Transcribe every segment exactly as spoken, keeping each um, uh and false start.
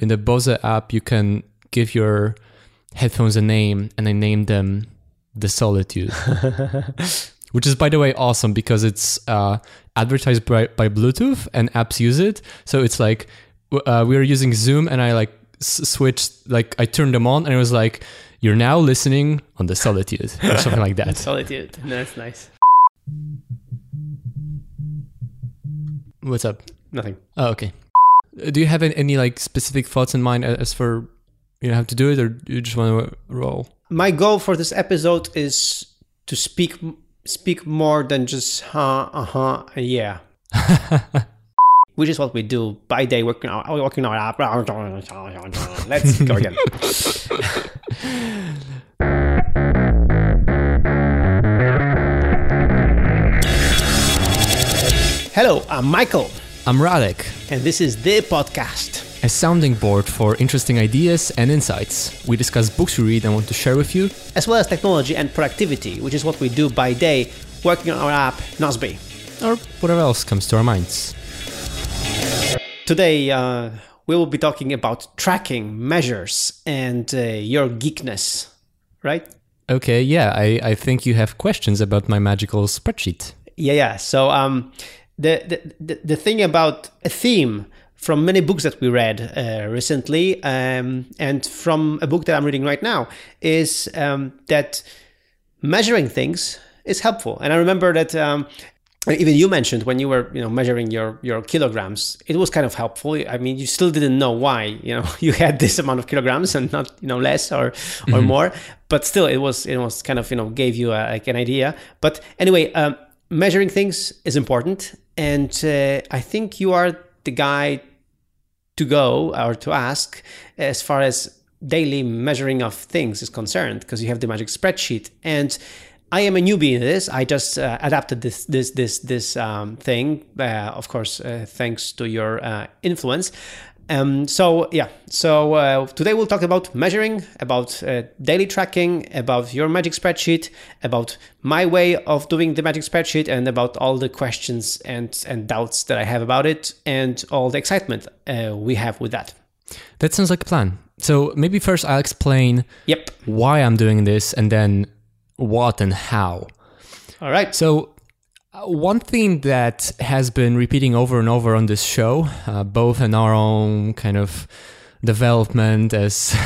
in the Bose app, you can give your headphones a name, and I named them The Solitude, which is, by the way, awesome because it's uh, advertised by, by Bluetooth and apps use it. So it's like uh, we were using Zoom and I like s- switched, like I turned them on and it was like, you're now listening on The Solitude or something like that. The Solitude. No, that's nice. What's up? Nothing. Oh, okay. Do you have any like specific thoughts in mind as for, you know, how to do it, or you just want to roll? My goal for this episode is to speak speak more than just huh, uh-huh, yeah. Which is what we do by day, working out, working out. Let's go again. Hello, I'm Michael. I'm Radek. And this is The Podcast. A sounding board for interesting ideas and insights. We discuss books we read and want to share with you. As well as technology and productivity, which is what we do by day, working on our app, Nozbe. Or whatever else comes to our minds. Today, uh, we will be talking about tracking, measures, and uh, your geekness, right? Okay, yeah, I, I think you have questions about my magical spreadsheet. Yeah, yeah, so... um. The, the the thing about a theme from many books that we read uh, recently um, and from a book that I'm reading right now is um, that measuring things is helpful. And I remember that um, even you mentioned when you were, you know, measuring your, your kilograms, it was kind of helpful. I mean, you still didn't know why, you know, you had this amount of kilograms and not, you know, less or, or mm-hmm. more. But still, it was it was kind of, you know, gave you a, like an idea. But anyway, um, measuring things is important. And uh, I think you are the guy to go or to ask as far as daily measuring of things is concerned, because you have the magic spreadsheet. And I am a newbie in this. I just uh, adapted this this this this um, thing, uh, of course, uh, thanks to your uh, influence. Um, so yeah, so uh, today we'll talk about measuring, about uh, daily tracking, about your magic spreadsheet, about my way of doing the magic spreadsheet, and about all the questions and, and doubts that I have about it, and all the excitement uh, we have with that. That sounds like a plan. So maybe first I'll explain yep. why I'm doing this, and then what and how. All right. So one thing that has been repeating over and over on this show, uh, both in our own kind of development as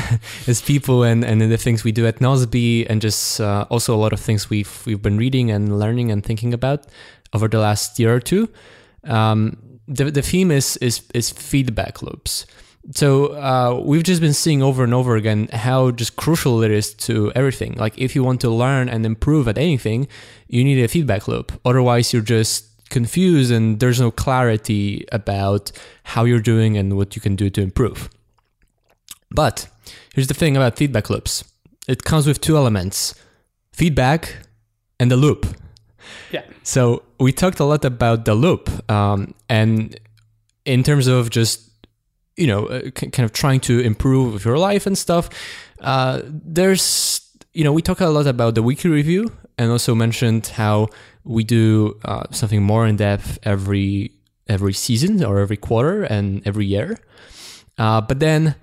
as people and, and in the things we do at Nozbe, and just uh, also a lot of things we've we've been reading and learning and thinking about over the last year or two, um, the the theme is is is feedback loops. So uh, we've just been seeing over and over again how just crucial it is to everything. Like if you want to learn and improve at anything, you need a feedback loop. Otherwise, you're just confused and there's no clarity about how you're doing and what you can do to improve. But here's the thing about feedback loops. It comes with two elements, feedback and the loop. Yeah. So we talked a lot about the loop um, and in terms of just you know, uh, c- kind of trying to improve your life and stuff. Uh, there's, you know, we talk a lot about the weekly review and also mentioned how we do uh, something more in depth every every season or every quarter and every year. Uh, but then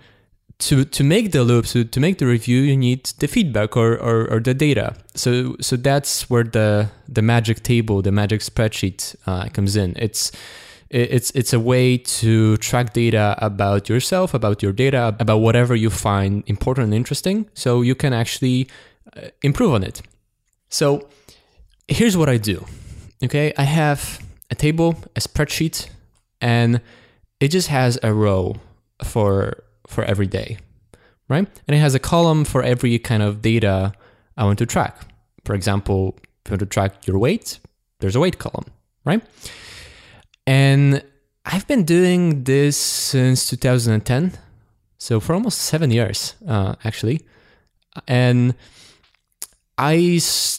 to to make the loop, so to make the review, you need the feedback or, or, or the data. So so that's where the, the magic table, the magic spreadsheet uh, comes in. It's It's it's a way to track data about yourself, about your data, about whatever you find important and interesting, so you can actually improve on it. So here's what I do, okay? I have a table, a spreadsheet, and it just has a row for for every day, right? And it has a column for every kind of data I want to track. For example, if you want to track your weight, there's a weight column, right? And I've been doing this since two thousand ten, so for almost seven years, uh, actually. And I,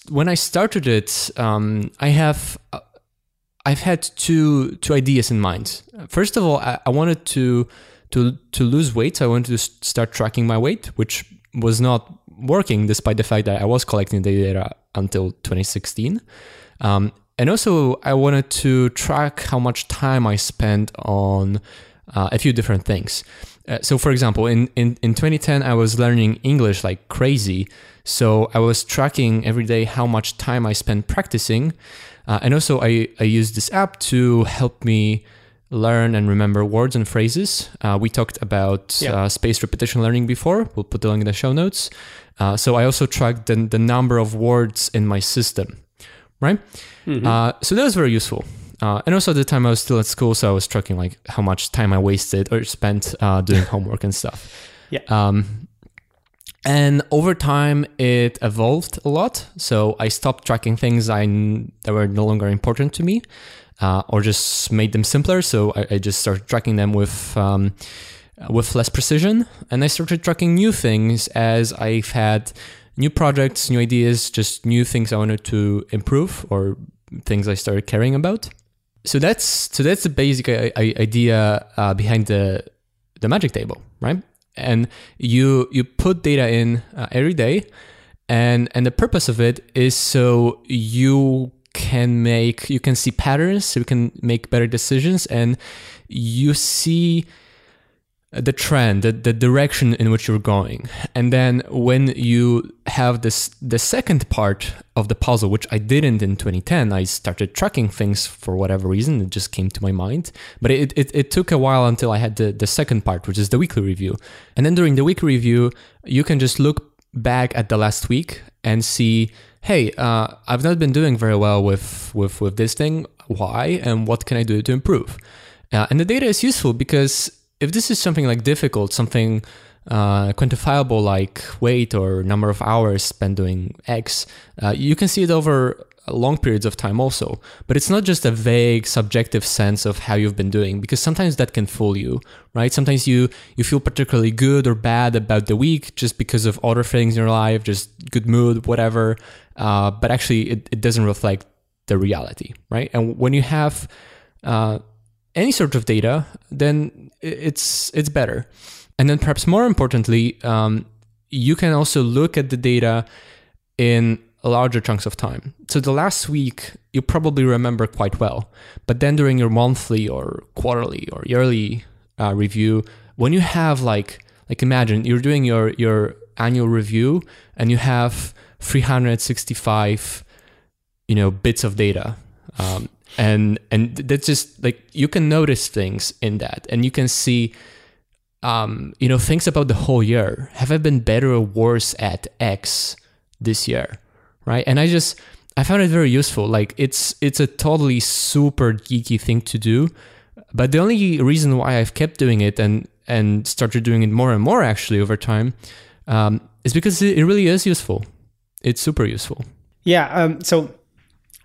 when I started it, um, I have, uh, I've had two two ideas in mind. First of all, I, I wanted to to to lose weight. So I wanted to start tracking my weight, which was not working, despite the fact that I was collecting the data until twenty sixteen. Um, And also, I wanted to track how much time I spent on uh, a few different things. Uh, so for example, in, in, in twenty ten, I was learning English like crazy. So I was tracking every day how much time I spent practicing. Uh, and also I, I used this app to help me learn and remember words and phrases. Uh, we talked about yeah. uh, spaced repetition learning before. We'll put the link in the show notes. Uh, so I also tracked the, the number of words in my system, right? Mm-hmm. Uh, so that was very useful. Uh, and also at the time I was still at school, so I was tracking like how much time I wasted or spent uh, doing homework and stuff. Yeah. Um, and over time it evolved a lot. So I stopped tracking things I n- that were no longer important to me, uh, or just made them simpler. So I, I just started tracking them with um, with less precision. And I started tracking new things as I've had new projects, new ideas, just new things I wanted to improve or things I started caring about. So that's so that's the basic I, I idea uh, behind the the magic table, right? And you you put data in uh, every day, and and the purpose of it is so you can make you can see patterns, so you can make better decisions, and you see the trend, the, the direction in which you're going. And then when you have this, the second part of the puzzle, which I didn't in twenty ten, I started tracking things for whatever reason. It just came to my mind, but it, it, it took a while until I had the, the second part, which is the weekly review. And then during the weekly review, you can just look back at the last week and see, hey, uh, I've not been doing very well with, with, with this thing. Why? And what can I do to improve? Uh, and the data is useful because if this is something like difficult, something uh, quantifiable like weight or number of hours spent doing X, uh, you can see it over long periods of time also. But it's not just a vague subjective sense of how you've been doing, because sometimes that can fool you, right? Sometimes you, you feel particularly good or bad about the week just because of other things in your life, just good mood, whatever. Uh, but actually, it, it doesn't reflect the reality, right? And when you have Uh, any sort of data, then it's it's better. And then perhaps more importantly, um, you can also look at the data in larger chunks of time. So the last week, you probably remember quite well, but then during your monthly or quarterly or yearly uh, review, when you have like, like imagine you're doing your, your annual review and you have three hundred sixty-five, you know, bits of data, um, And and that's just like, you can notice things in that, and you can see, um, you know, things about the whole year. Have I been better or worse at X this year, right? And I just, I found it very useful. Like it's, it's a totally super geeky thing to do, but the only reason why I've kept doing it and, and started doing it more and more actually over time, um, is because it really is useful. It's super useful. Yeah. Um, so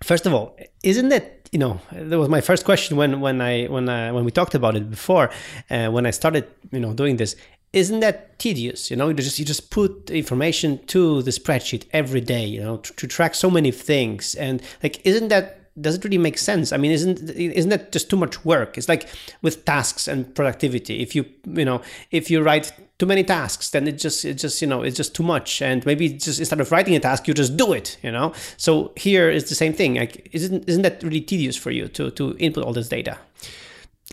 first of all, isn't that, you know, that was my first question when when I when I, when we talked about it before, uh, when I started, you know, doing this. Isn't that tedious? You know, you just you just put information to the spreadsheet every day, you know, to, to track so many things, and like, isn't that, does it really make sense? I mean, isn't isn't that just too much work? It's like with tasks and productivity. If you you know if you write too many tasks, then it just it just you know it's just too much. And maybe just instead of writing a task, you just do it. You know. So here is the same thing. Like, isn't isn't that really tedious for you to to input all this data?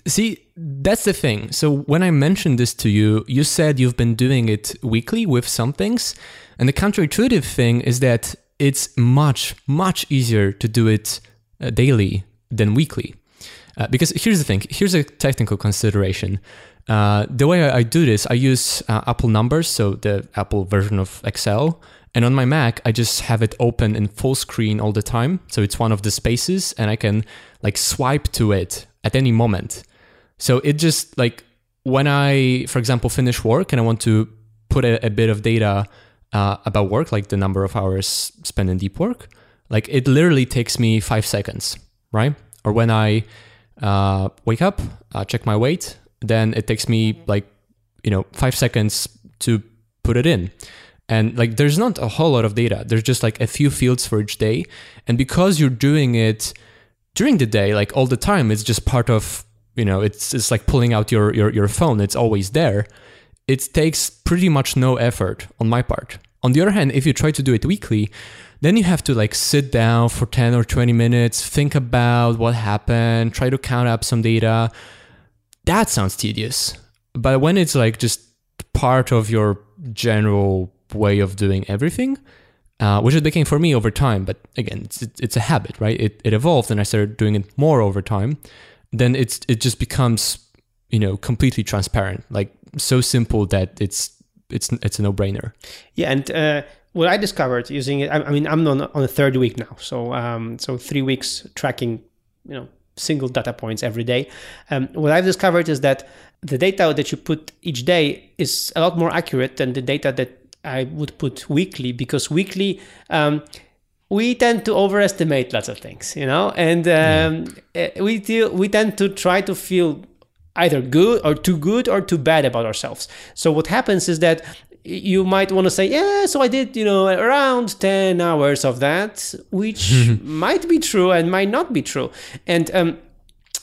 See, that's the thing. So when I mentioned this to you, you said you've been doing it weekly with some things, and the counterintuitive thing is that it's much much easier to do it daily than weekly. Uh, because here's the thing, here's a technical consideration. Uh, the way I, I do this, I use uh, Apple Numbers, so the Apple version of Excel. And on my Mac, I just have it open in full screen all the time. So it's one of the spaces and I can like swipe to it at any moment. So it just like, when I, for example, finish work and I want to put a, a bit of data uh, about work, like the number of hours spent in deep work, like it literally takes me five seconds, right? Or when I uh, wake up, uh, check my weight, then it takes me like, you know, five seconds to put it in. And like, there's not a whole lot of data. There's just like a few fields for each day. And because you're doing it during the day, like all the time, it's just part of, you know, it's it's like pulling out your your, your phone. It's always there. It takes pretty much no effort on my part. On the other hand, if you try to do it weekly, then you have to like sit down for ten or twenty minutes, think about what happened, try to count up some data. that sounds tedious. But when it's like just part of your general way of doing everything, uh, which it became for me over time, but again, it's it's a habit, right? It it evolved and I started doing it more over time. Then it's it just becomes, you know, completely transparent, like so simple that it's it's it's a no-brainer. Yeah, and uh, what I discovered using it, I, I mean, I'm on on the third week now, so um, so three weeks tracking, you know, single data points every day. Um, what I've discovered is that the data that you put each day is a lot more accurate than the data that I would put weekly, because weekly um, we tend to overestimate lots of things, you know, and um, yeah. we te- we tend to try to feel either good or too good or too bad about ourselves. So what happens is that you might want to say, yeah, so I did, you know, around ten hours of that, which might be true and might not be true. And um,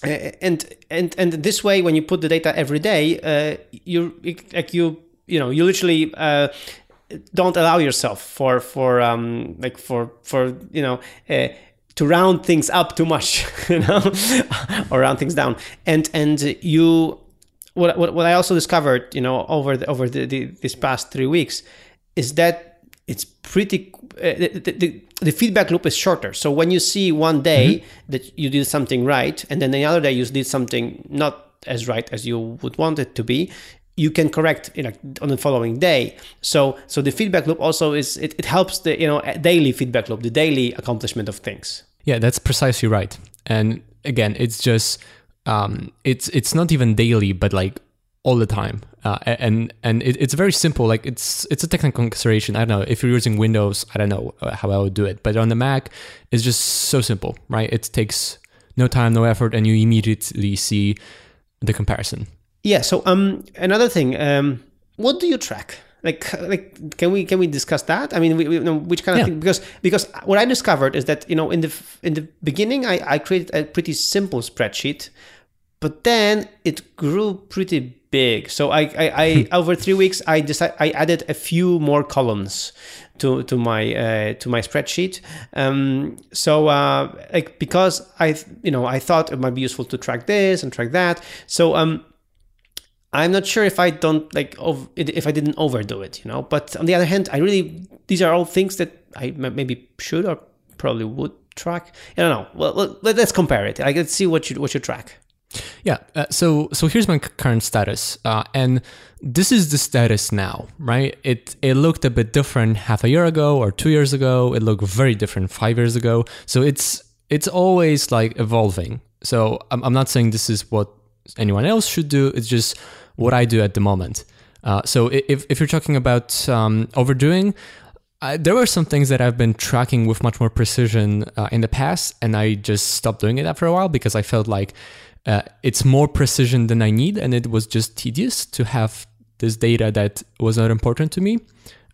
and and and this way, when you put the data every day, uh, you like you you know you literally uh, don't allow yourself for for um, like for for you know. Uh, to round things up too much, you know, or round things down. And and you, what what, what I also discovered, you know, over the, over the, the, this past three weeks, is that it's pretty. Uh, the, the the feedback loop is shorter. So when you see one day mm-hmm. that you did something right, and then the other day you did something not as right as you would want it to be, you can correct, you know, on the following day. So, so the feedback loop also is it, it helps the you know daily feedback loop, the daily accomplishment of things. Yeah, that's precisely right. And again, it's just um, it's it's not even daily, but like all the time. Uh, and and it, it's very simple. Like it's it's a technical consideration. I don't know if you're using Windows. I don't know how I would do it, but on the Mac, it's just so simple, right? It takes no time, no effort, and you immediately see the comparison. Yeah. So um, another thing, um, what do you track? Like, like, can we can we discuss that? I mean, we, we you know, which kind of yeah. thing? Because because what I discovered is that you know in the in the beginning I, I created a pretty simple spreadsheet, but then it grew pretty big. So I I, I over three weeks I decided I added a few more columns to to my uh, to my spreadsheet. Um, so uh, like because I you know I thought it might be useful to track this and track that. So um. I'm not sure if I don't like if I didn't overdo it, you know. But on the other hand, I really these are all things that I maybe should or probably would track. I don't know. Well, let's compare it. Like, let's see what you what you track. Yeah. Uh, so so here's my current status, uh, and this is the status now, right? It it looked a bit different half a year ago or two years ago. It looked very different five years ago. So it's it's always like evolving. So I'm I'm not saying this is what anyone else should do. It's just what I do at the moment. Uh, so if if you're talking about um, overdoing, I, there were some things that I've been tracking with much more precision uh, in the past, and I just stopped doing it after a while because I felt like uh, it's more precision than I need, and it was just tedious to have this data that was not important to me.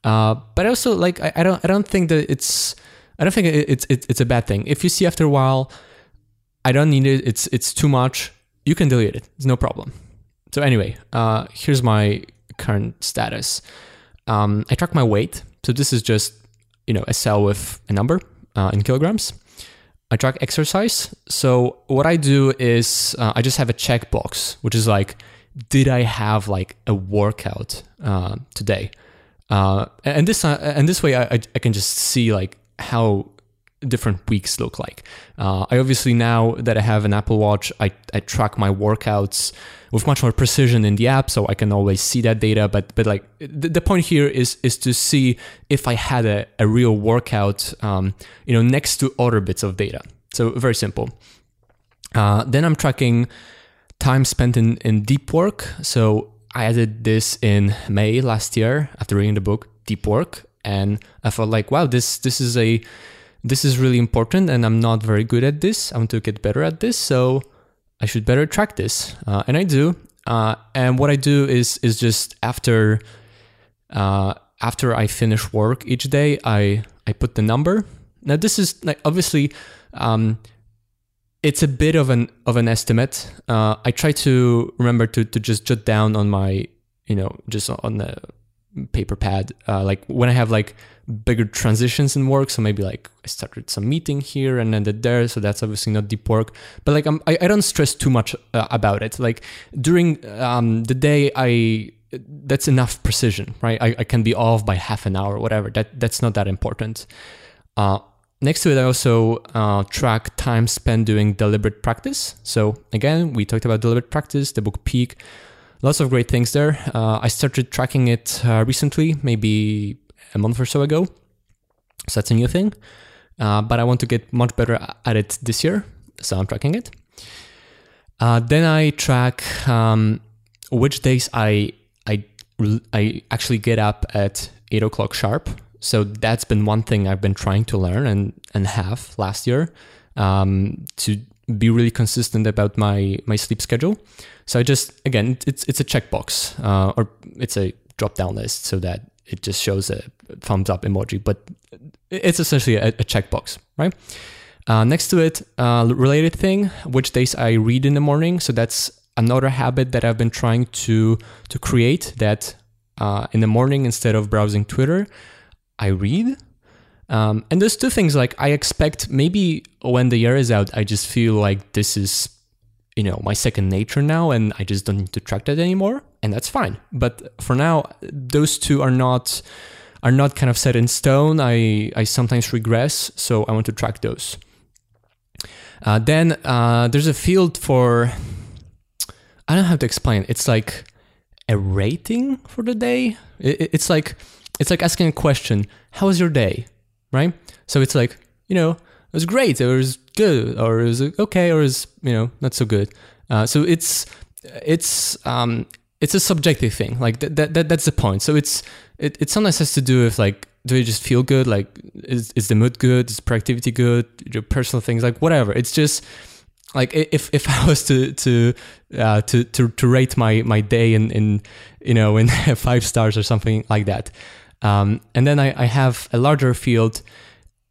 Uh, but also, like I, I don't I don't think that it's I don't think it's it's it's a bad thing. If you see after a while, I don't need it. It's it's too much. You can delete it. It's no problem. So anyway, uh, here's my current status. Um, I track my weight. So this is just, you know, a cell with a number uh, in kilograms. I track exercise. So what I do is uh, I just have a checkbox, which is like, did I have like a workout uh, today? Uh, and this uh, and this way, I, I can just see like how different weeks look like. Uh, I obviously, now that I have an Apple Watch, I, I track my workouts with much more precision in the app, so I can always see that data. But but like the, the point here is is to see if I had a, a real workout, um, you know, next to other bits of data. So very simple. Uh, then I'm tracking time spent in, in deep work. So I added this in May last year after reading the book Deep Work, and I felt like, wow, this this is a This is really important, and I'm not very good at this. I want to get better at this, so I should better track this. Uh, and I do. Uh, and what I do is is just after uh, after I finish work each day, I, I put the number. Now this is like obviously um, it's a bit of an of an estimate. Uh, I try to remember to to just jot down on my you know just on the paper pad. Uh, like when I have like bigger transitions in work, so maybe like I started some meeting here and ended there, so that's obviously not deep work. But like I'm, I, I don't stress too much uh, about it. Like during um, the day, I that's enough precision, right? I, I can be off by half an hour, whatever. That that's not that important. Uh, next to it, I also uh, track time spent doing deliberate practice. So again, we talked about deliberate practice, the book Peak. Lots of great things there. Uh, I started tracking it uh, recently, maybe a month or so ago. So that's a new thing. Uh, but I want to get much better at it this year. So I'm tracking it. Uh, then I track um, which days I, I, I actually get up at eight o'clock sharp. So that's been one thing I've been trying to learn and, and have last year um, to be really consistent about my, my sleep schedule. So I just, again, it's it's a checkbox uh, or it's a drop-down list so that it just shows a thumbs up emoji, but it's essentially a, a checkbox, right? Uh, next to it, uh, related thing, which days I read in the morning. So that's another habit that I've been trying to, to create that uh, in the morning, instead of browsing Twitter, I read. Um, and there's two things, like I expect maybe when the year is out, I just feel like this is, you know, my second nature now, and I just don't need to track that anymore. And that's fine. But for now, those two are not are not kind of set in stone. I, I sometimes regress, so I want to track those. Uh, then uh, there's a field for, I don't know how to explain it. It's like a rating for the day. It, it's like it's like asking a question, how was your day? Right? So it's like, you know, it was great, it was good, or it was okay, or it was, you know, not so good. Uh, so it's it's um, it's a subjective thing. Like that that, that that's the point. So it's it, it sometimes has to do with like, do you just feel good? Like is is the mood good? Is productivity good? Your personal things, like whatever. It's just like if if I was to to uh, to, to to rate my my day in in you know in five stars or something like that. Um, and then I, I have a larger field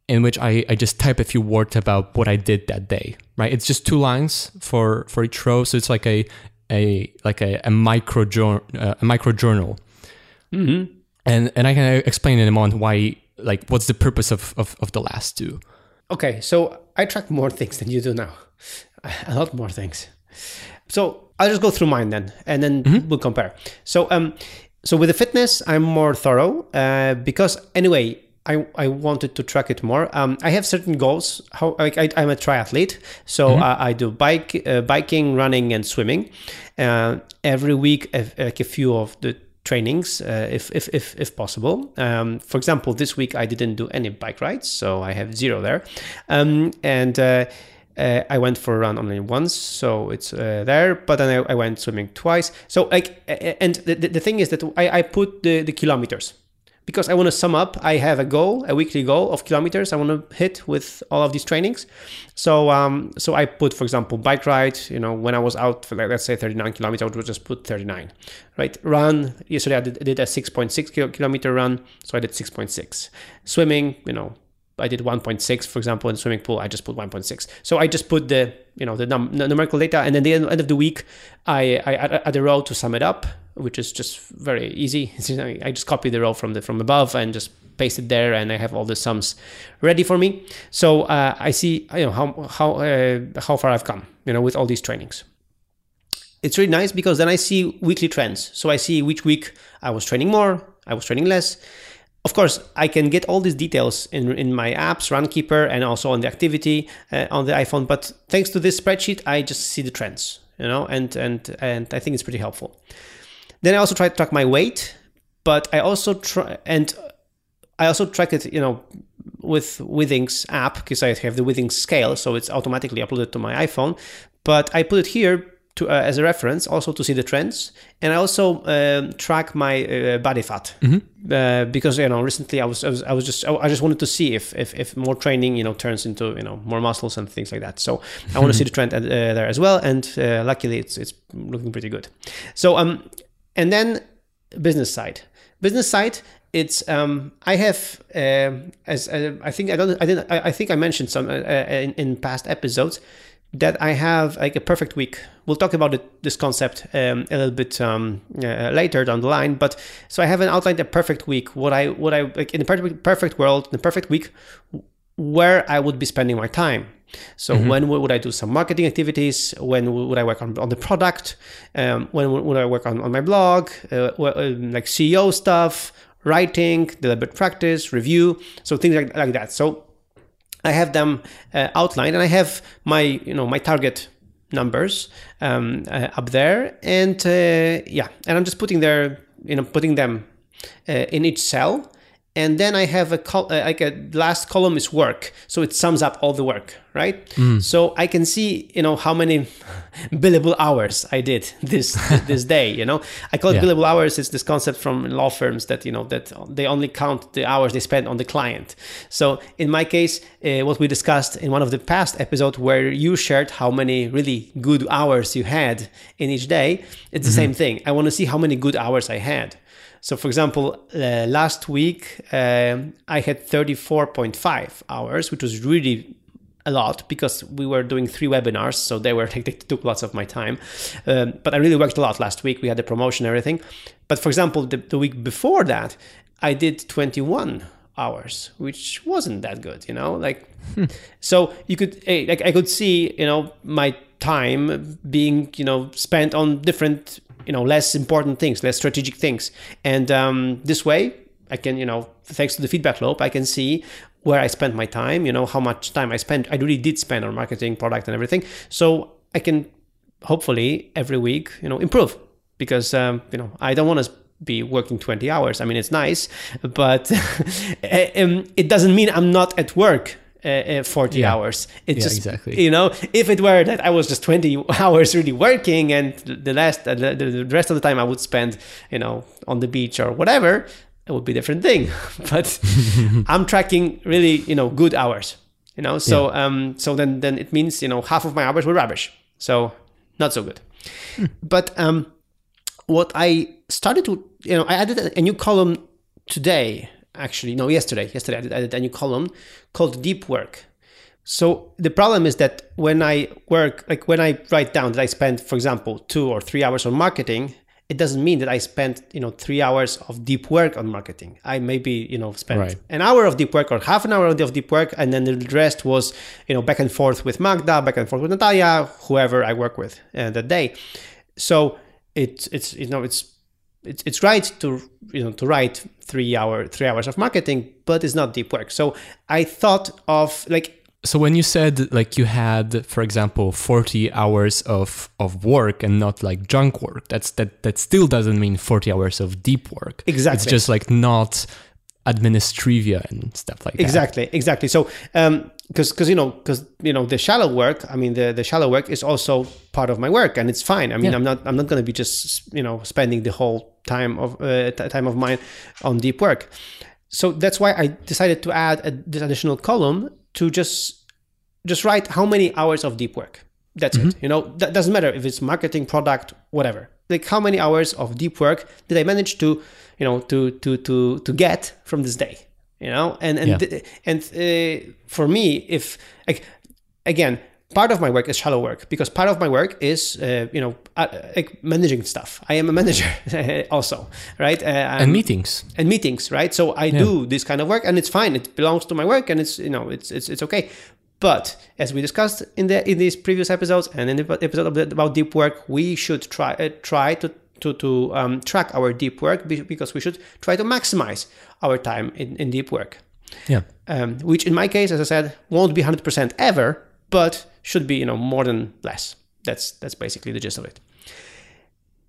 in which I, I just type a few words about what I did that day, right? It's just two lines for, for each row. So it's like a a like a, a micro journal, uh, a micro journal. Mm-hmm. And and I can explain in a moment why, like what's the purpose of, of, of the last two. Okay, so I track more things than you do now. A lot more things. So I'll just go through mine then, and then mm-hmm. we'll compare. So um. So with the fitness, I'm more thorough uh, because anyway, I, I wanted to track it more. Um, I have certain goals. How I, I, I'm a triathlete, so mm-hmm. I, I do bike, uh, biking, running, and swimming uh, every week. Like a, a few of the trainings, uh, if, if if if possible. Um, for example, this week I didn't do any bike rides, so I have zero there, um, and. Uh, Uh, I went for a run only once, so it's uh, there, but then I, I went swimming twice. So like, and the, the thing is that I, I put the, the kilometers because I want to sum up. I have a goal, a weekly goal of kilometers I want to hit with all of these trainings. So um, so I put, for example, bike ride, you know, when I was out for like, let's say thirty-nine kilometers, I would just put thirty-nine, right? Run, yesterday I did, did a six point six kilometer run, so I did six point six. Swimming, you know, I did one point six, for example, in swimming pool, I just put one point six. So I just put the, you know, the num- numerical data, and then the end of the week, I, I add a row to sum it up, which is just very easy. I just copy the row from the from above and just paste it there, and I have all the sums ready for me. So uh, I see, you know, how how uh, how far I've come, you know, with all these trainings. It's really nice because then I see weekly trends. So I see which week I was training more, I was training less. Of course, I can get all these details in in my apps, RunKeeper, and also on the activity uh, on the iPhone. But thanks to this spreadsheet, I just see the trends, you know, and and and I think it's pretty helpful. Then I also try to track my weight, but I also try and I also track it, you know, with Withings app because I have the Withings scale, so it's automatically uploaded to my iPhone. But I put it here to uh, as a reference, also to see the trends, and I also um, track my uh, body fat mm-hmm. uh, because you know recently I was I was, I was just I, I just wanted to see if, if if more training you know turns into you know more muscles and things like that. So I want to see the trend uh, there as well, and uh, luckily it's it's looking pretty good. So um and then business side, business side. It's um I have uh, as uh, I think I don't I didn't I, I think I mentioned some uh, in, in past episodes. that I have like a perfect week. We'll talk about it, this concept um, a little bit um, uh, later down the line. But so I haven't outlined a perfect week. What I, what I like in the perfect, perfect world, in the perfect week, where I would be spending my time. So mm-hmm. when would I do some marketing activities? When would I work on, on the product? Um, when would I work on, on my blog? Uh, like C E O stuff, writing, deliberate practice, review. So things like, like that. So I have them uh, outlined, and I have my, you know, my target numbers um, uh, up there, and uh, yeah, and I'm just putting there, you know, putting them uh, in each cell, and then I have a col- uh, like a last column is work, so it sums up all the work, right? Mm. So I can see, you know, how many billable hours I did this this day. You know, I call it yeah. billable hours. It's this concept from law firms that, you know, that they only count the hours they spend on the client. So in my case, uh, what we discussed in one of the past episodes, where you shared how many really good hours you had in each day, it's the mm-hmm. same thing. I want to see how many good hours I had. So, for example, uh, last week, uh, I had thirty-four point five hours, which was really a lot because we were doing three webinars. So they were like, they took lots of my time. Um, but I really worked a lot last week. We had the promotion and everything. But for example, the, the week before that, I did twenty-one hours, which wasn't that good, you know, like, hmm. so you could, like, I could see, you know, my time being, you know, spent on different, you know, less important things, less strategic things. And um, this way I can, you know, thanks to the feedback loop, I can see where I spent my time, you know, how much time I spent. I really did spend on marketing, product and everything. So I can hopefully every week, you know, improve because, um, you know, I don't want to be working twenty hours. I mean, it's nice, but it doesn't mean I'm not at work Uh, forty yeah. hours. It's yeah, just, exactly. you know, if it were that I was just twenty hours really working and the last, the, the rest of the time I would spend, you know, on the beach or whatever, it would be a different thing. But I'm tracking really, you know, good hours, you know, so, yeah. um, so then, then it means, you know, half of my hours were rubbish. So not so good. Mm. But, um, what I started to, you know, I added a new column today. Actually, no, yesterday, yesterday I did, I did a new column called Deep Work. So the problem is that when I work, like when I write down that I spent, for example, two or three hours on marketing, it doesn't mean that I spent, you know, three hours of deep work on marketing. I maybe, you know, spent right. an hour of deep work or half an hour of deep work. And then the rest was, you know, back and forth with Magda, back and forth with Natalia, whoever I work with uh, that day. So it's, it's, you know, it's, It's it's right to you know to write three hour three hours of marketing, but it's not deep work. So I thought of like so when you said like you had, for example, forty hours of, of work and not like junk work, that's that that still doesn't mean forty hours of deep work. Exactly, it's just like not administrivia and stuff like that. Exactly, exactly. So um, because because you know because you know the shallow work, I mean the, the shallow work is also part of my work and it's fine. I mean yeah. I'm not I'm not going to be just you know spending the whole time of uh, t- time of mine on deep work. So that's why I decided to add a, this additional column to just just write how many hours of deep work. That's mm-hmm. it. You know, that doesn't matter if it's marketing, product, whatever. Like how many hours of deep work did I manage to, you know, to to to to get from this day? You know, and and yeah. th- and uh, for me, if like again. Part of my work is shallow work because part of my work is, uh, you know, uh, like managing stuff. I am a manager also, right? Uh, and meetings. And meetings, right? So I yeah. do this kind of work and it's fine. It belongs to my work and it's, you know, it's it's it's okay. But as we discussed in the in these previous episodes and in the episode about deep work, we should try uh, try to to, to um, track our deep work because we should try to maximize our time in, in deep work. Yeah. Um, which in my case, as I said, won't be one hundred percent ever, but should be, you know, more than less. That's that's basically the gist of it.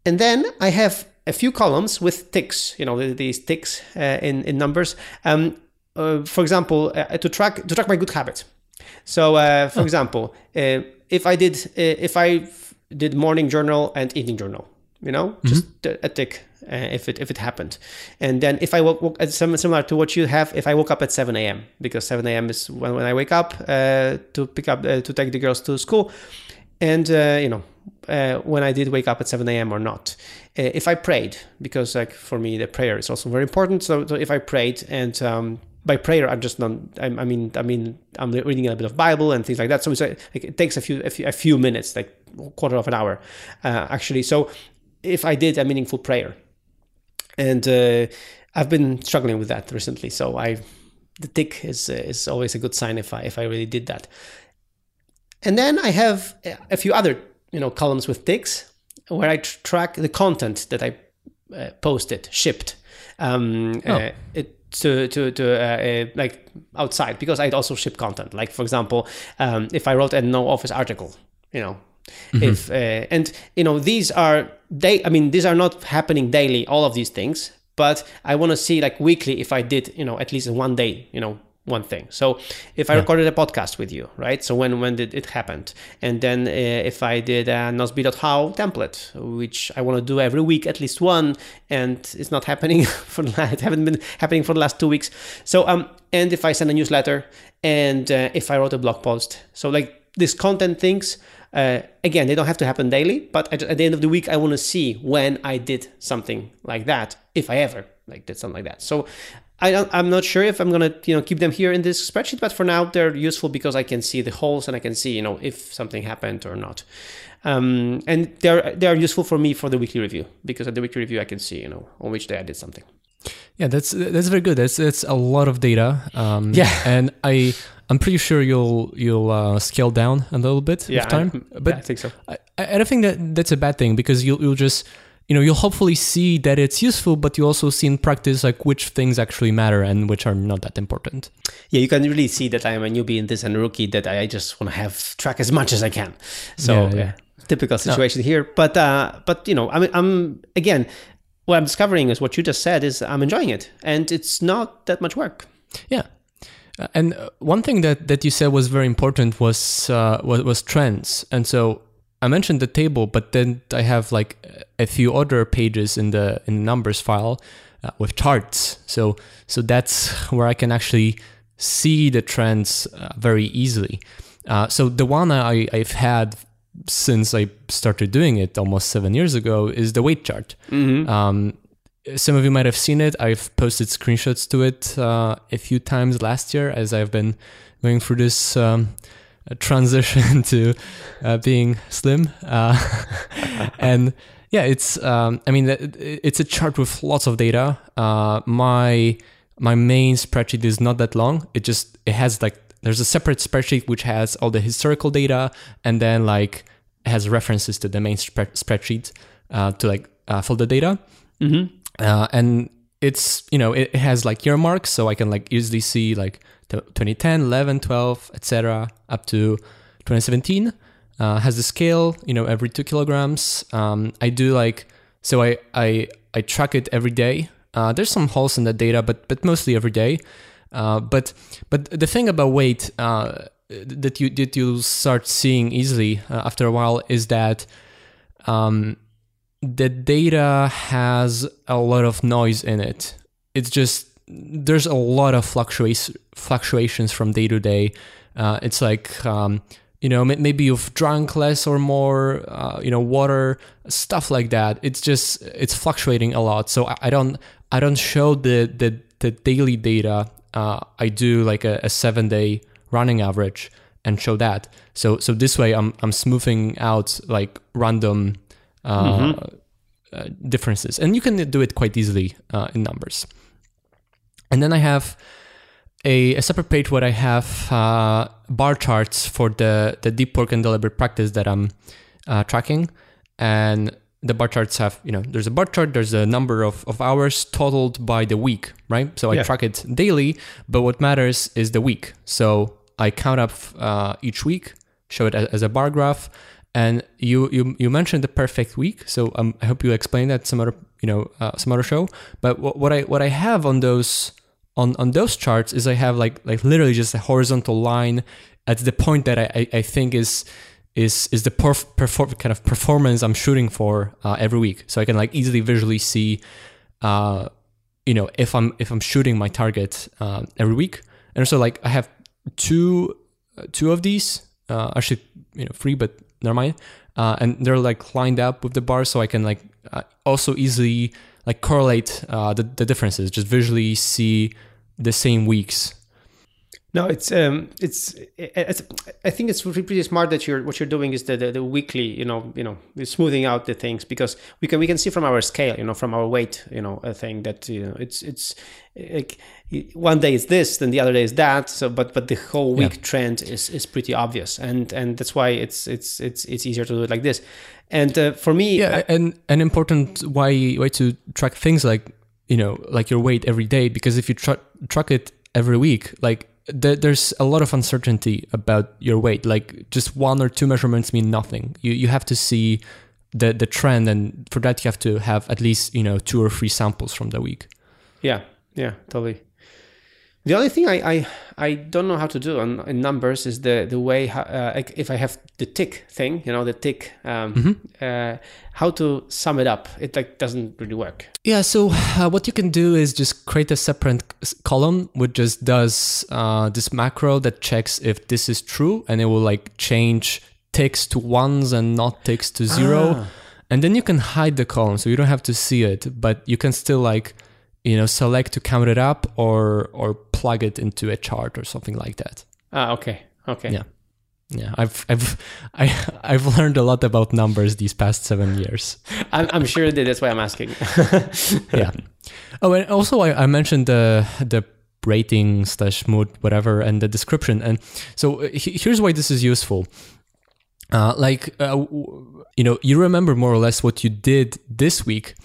And then I have a few columns with ticks, you know, these ticks uh, in in numbers. Um, uh, for example, uh, to track to track my good habits. So, uh, for oh. example, uh, if I did uh, if I f- did morning journal and evening journal, you know, mm-hmm. just a tick uh, if it if it happened. And then if I woke, woke at some, similar to what you have, if I woke up at seven a.m. because seven a.m. is when, when I wake up uh, to pick up uh, to take the girls to school, and uh, you know uh, when I did wake up at seven a.m. or not. Uh, if I prayed, because like for me the prayer is also very important. So, so if I prayed and um, by prayer, I'm just not, I'm, I mean, I mean, I'm reading a bit of Bible and things like that. So it's like, it takes a few, a few, a few minutes, like a quarter of an hour, uh, actually. So if I did a meaningful prayer, and uh, I've been struggling with that recently. So I, the tick is is always a good sign if I if I really did that. And then I have a few other, you know, columns with ticks where I tr- track the content that I uh, posted, shipped, um, oh. uh, it. to to to uh, uh, like outside, because I'd also ship content. Like, for example, um, if I wrote a No Office article, you know, mm-hmm. if uh, and you know these are they. I mean, these are not happening daily. All of these things, but I want to see like weekly if I did, you know, at least one day, you know, one thing. So if I yeah. recorded a podcast with you, right? So when when did it happen? And then uh, if I did a Nozbe.how template, which I want to do every week, at least one, and it's not happening for it haven't been happening for the last two weeks. So um, and if I send a newsletter, and uh, if I wrote a blog post, so like these content things, uh, again, they don't have to happen daily, but I just, at the end of the week, I want to see when I did something like that, if I ever like did something like that. So. I don't, I'm not sure if I'm gonna, you know, keep them here in this spreadsheet, but for now they're useful because I can see the holes and I can see, you know, if something happened or not. Um, and they're they're useful for me for the weekly review, because at the weekly review I can see, you know, on which day I did something. Yeah, that's that's very good. That's that's a lot of data. Um, yeah, and I I'm pretty sure you'll you'll uh, scale down a little bit yeah, with time. I, but yeah, I think so. I, I don't think that that's a bad thing, because you'll you'll just. You know, you'll hopefully see that it's useful, but you also see in practice like which things actually matter and which are not that important. Yeah, you can really see that I am a newbie in this and a rookie, that I just want to have track as much as I can. So yeah, yeah. typical situation no. here. But uh, but you know, I mean, I'm again, what I'm discovering is what you just said is I'm enjoying it, and it's not that much work. Yeah. And one thing that that you said was very important was uh, was, was trends, and so. I mentioned the table, but then I have like a few other pages in the in the numbers file uh, with charts. So so that's where I can actually see the trends uh, very easily. Uh, so the one I, I've had since I started doing it almost seven years ago is the weight chart. Mm-hmm. Um, some of you might have seen it. I've posted screenshots to it uh, a few times last year as I've been going through this um A transition to uh, being slim, uh, and yeah, it's. Um, I mean, it's a chart with lots of data. Uh, my my main spreadsheet is not that long. It just it has like there's a separate spreadsheet which has all the historical data, and then like has references to the main sp- spreadsheet uh, to like uh, fill the data, mm-hmm. uh, and it's you know it has like year marks, so I can like easily see like. twenty ten, eleven, twelve, et cetera, up to twenty seventeen. Uh, has the scale, you know, every two kilograms. Um, I do like so. I I, I track it every day. Uh, there's some holes in the data, but but mostly every day. Uh, but but the thing about weight uh, that you that you start seeing easily uh, after a while is that um, the data has a lot of noise in it. It's just. There's a lot of fluctuations fluctuations from day to day. Uh, it's like, um, you know, maybe you've drunk less or more, uh, you know, water, stuff like that. It's just, it's fluctuating a lot. So I don't, I don't show the, the, the daily data. Uh, I do like a, a seven day running average and show that. So, so this way I'm, I'm smoothing out like random, uh, mm-hmm. uh differences, and you can do it quite easily, uh, in numbers. And then I have a, a separate page where I have uh, bar charts for the, the deep work and deliberate practice that I'm uh, tracking. And the bar charts have, you know, there's a bar chart, there's a number of, of hours totaled by the week, right? So yeah. I track it daily, but what matters is the week. So I count up uh, each week, show it as, as a bar graph. And you you, you mentioned the perfect week, so um, I hope you explained that some other you know uh, some other show. But what, what I what I have on those on, on those charts is I have like like literally just a horizontal line at the point that I, I think is is is the perf, perfor, kind of performance I'm shooting for uh, every week. So I can like easily visually see, uh, you know, if I'm if I'm shooting my target uh, every week. And so like I have two two of these, uh, actually you know three, but never mind. Uh, and they're like lined up with the bar, so I can like uh, also easily like correlate uh, the, the differences, just visually see the same weeks? No, it's um, it's, it's. I think it's pretty smart that you're what you're doing is the, the, the weekly, you know, you know, smoothing out the things, because we can we can see from our scale, you know, from our weight, you know, a thing that you know it's it's like one day is this, then the other day is that. So, but but the whole week yeah. trend is, is pretty obvious, and and that's why it's it's it's it's easier to do it like this. And uh, for me, yeah, I, and an important way way to track things like you know like your weight every day, because if you tra- track it every week, like. There's a lot of uncertainty about your weight. Like just one or two measurements mean nothing. You you have to see the the trend, and for that you have to have at least you know two or three samples from the week. Yeah, yeah, totally. The only thing I I, I don't know how to do on in numbers is the the way uh, if I have the tick thing, you know, the tick, um, mm-hmm. uh, how to sum it up. It like doesn't really work. Yeah. So uh, what you can do is just create a separate column which just does uh, this macro that checks if this is true, and it will like change ticks to ones and not ticks to zero, ah. and then you can hide the column so you don't have to see it, but you can still like. You know, select to count it up or or plug it into a chart or something like that. Ah, okay, okay. Yeah, yeah. I've I've I, I've learned a lot about numbers these past seven years. I'm, I'm sure that that's why I'm asking. yeah. Oh, and also I, I mentioned the the rating slash mood whatever and the description, and so here's why this is useful. Uh, like uh, you know, you remember more or less what you did this week.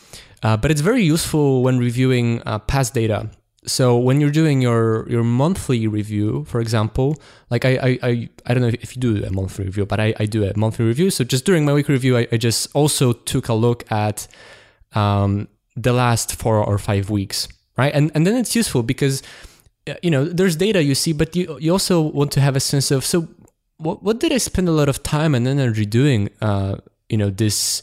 Uh, but it's very useful when reviewing uh, past data. So when you're doing your, your monthly review, for example, like I, I I I don't know if you do a monthly review, but I, I do a monthly review. So just during my weekly review, I, I just also took a look at um, the last four or five weeks, right? And and then it's useful because, you know, there's data you see, but you, you also want to have a sense of, so what what did I spend a lot of time and energy doing, uh, you know, this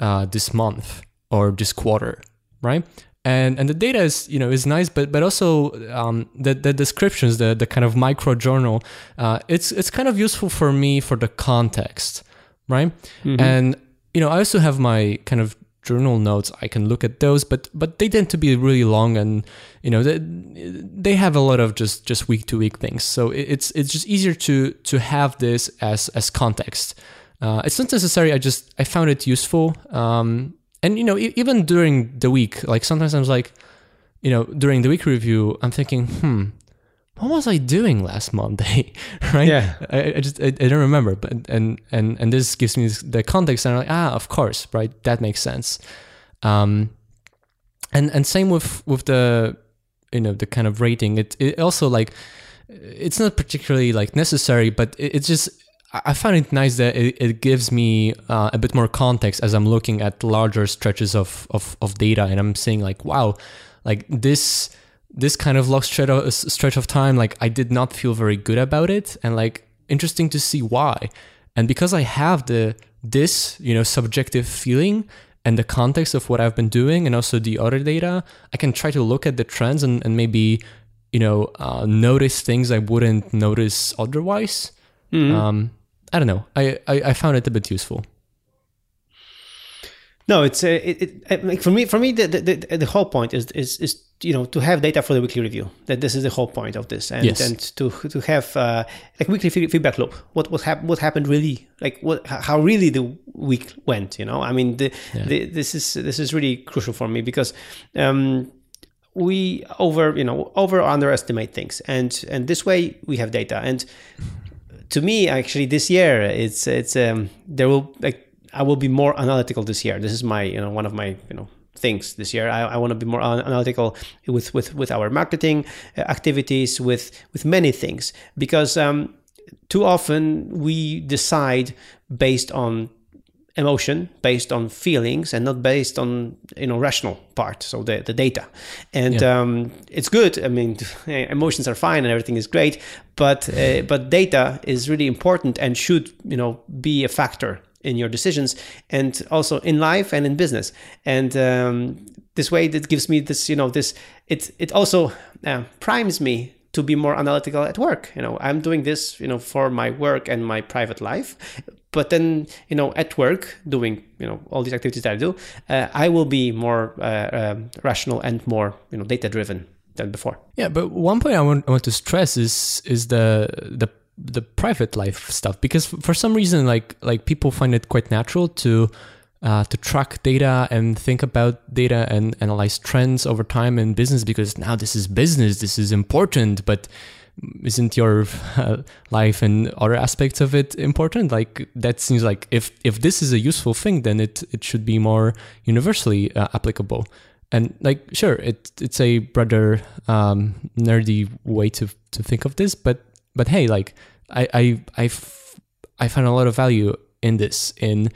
uh, this month? Or this quarter, right? And and the data is you know is nice, but but also um, the the descriptions, the the kind of micro journal, uh, it's it's kind of useful for me for the context, right? Mm-hmm. And you know I also have my kind of journal notes. I can look at those, but but they tend to be really long, and you know they they have a lot of just just week to week things. So it's it's just easier to to have this as as context. Uh, it's not necessary. I just I found it useful. Um, And, you know, even during the week, like sometimes I'm like, you know, during the week review, I'm thinking, hmm, what was I doing last Monday? right? Yeah. I, I just, I, I don't remember. But and, and, and this gives me the context. And I'm like, ah, of course, right? That makes sense. Um, and, and same with, with the, you know, the kind of rating. It, it also like, it's not particularly like necessary, but it, it's just... I find it nice that it, it gives me uh, a bit more context as I'm looking at larger stretches of, of, of data, and I'm seeing like, wow, like this this kind of long stretch of time, like I did not feel very good about it, and like interesting to see why. And because I have the this you know subjective feeling and the context of what I've been doing, and also the other data, I can try to look at the trends and, and maybe you know uh, notice things I wouldn't notice otherwise. Mm-hmm. Um, I don't know. I, I, I found it a bit useful. No, it's uh, it, it, like for me. For me, the the, the whole point is, is is you know to have data for the weekly review. That this is the whole point of this, and yes. and to to have uh, like weekly feedback loop. What what happened? What happened really? Like what? How really the week went? You know, I mean, the, yeah. the, this is this is really crucial for me because. Um, We over you know over or underestimate things, and and this way we have data. And to me, actually, this year it's it's um, there will like I will be more analytical this year. This is my you know one of my you know things this year. I, I want to be more analytical with with with our marketing activities, with with many things, because um, too often we decide based on. Emotion, based on feelings, and not based on you know rational part, so the the data, and yeah. um, it's good. I mean, emotions are fine and everything is great, but uh, but data is really important and should you know be a factor in your decisions, and also in life and in business. And um, this way, that gives me this you know this it it also uh, primes me. To be more analytical at work. You know, I'm doing this, you know, for my work and my private life. But then, you know, at work, doing, you know, all these activities that I do, uh, I will be more uh, uh, rational and more, you know, data-driven than before. Yeah, but one point I want, I want to stress is is the the the private life stuff, because f- for some reason, like like people find it quite natural to uh, to track data and think about data and analyze trends over time in business, because now this is business, this is important, but isn't your uh, life and other aspects of it important? Like that seems like if if this is a useful thing, then it it should be more universally uh, applicable. And like, sure, it it's a rather um, nerdy way to to think of this, but but hey, like I I I, f- I find a lot of value in this in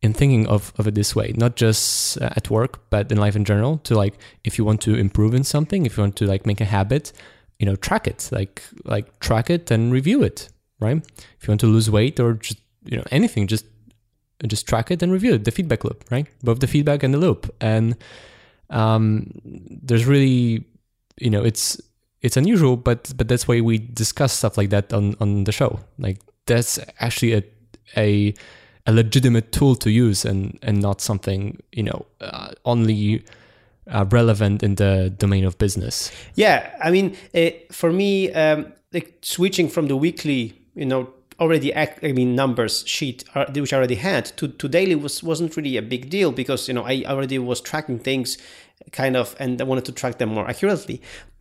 in thinking of, of it this way, not just uh, at work, but in life in general. To like, if you want to improve in something, if you want to like make a habit, you know, track it, like, like track it and review it, right? If you want to lose weight or just, you know, anything, just, just track it and review it, the feedback loop, right? Both the feedback and the loop. And, um, there's really, you know, it's, it's unusual, but, but that's why we discuss stuff like that on, on the show. Like that's actually a, a, a legitimate tool to use and, and not something, you know, uh, only, Uh, relevant in the domain of business. Yeah, I mean, it, for me, um, like switching from the weekly, you know, already act, I mean, numbers sheet uh, which I already had to, to daily was wasn't really a big deal, because you know I already was tracking things, kind of, and I wanted to track them more accurately.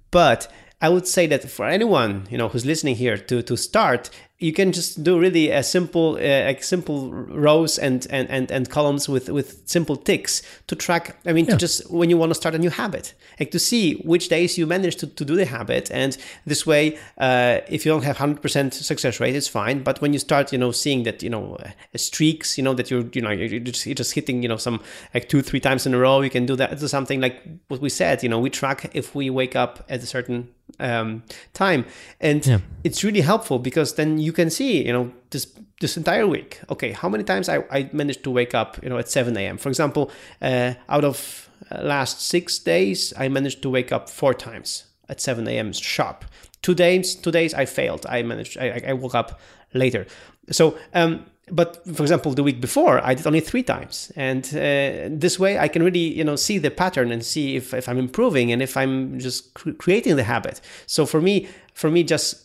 But I would say that for anyone, you know, who's listening here, to to start, you can just do really a simple, uh, like simple rows and, and, and, and columns with, with simple ticks to track. I mean, yeah. to just when you want to start a new habit, like to see which days you manage to, to do the habit. And this way, uh, if you don't have one hundred percent success rate, it's fine. But when you start, you know, seeing that, you know, uh, streaks, you know, that you're, you know, you're just, you're just hitting, you know, some like two, three times in a row, you can do that. Do something like what we said, you know, we track if we wake up at a certain um time, and yeah. it's really helpful, because then you can see, you know, this this entire week, okay, how many times I, I managed to wake up, you know, at seven a.m. for example. Uh out of uh, last six days, I managed to wake up four times at seven a.m. sharp. Two days two days I failed, I managed I, I woke up later. So um but for example, the week before, I did only three times. And uh, this way I can really, you know, see the pattern and see if, if I'm improving and if I'm just cr- creating the habit. So for me, for me, just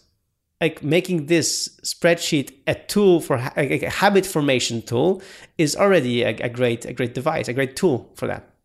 like making this spreadsheet a tool for ha- a habit formation tool is already a, a great, a great device, a great tool for that.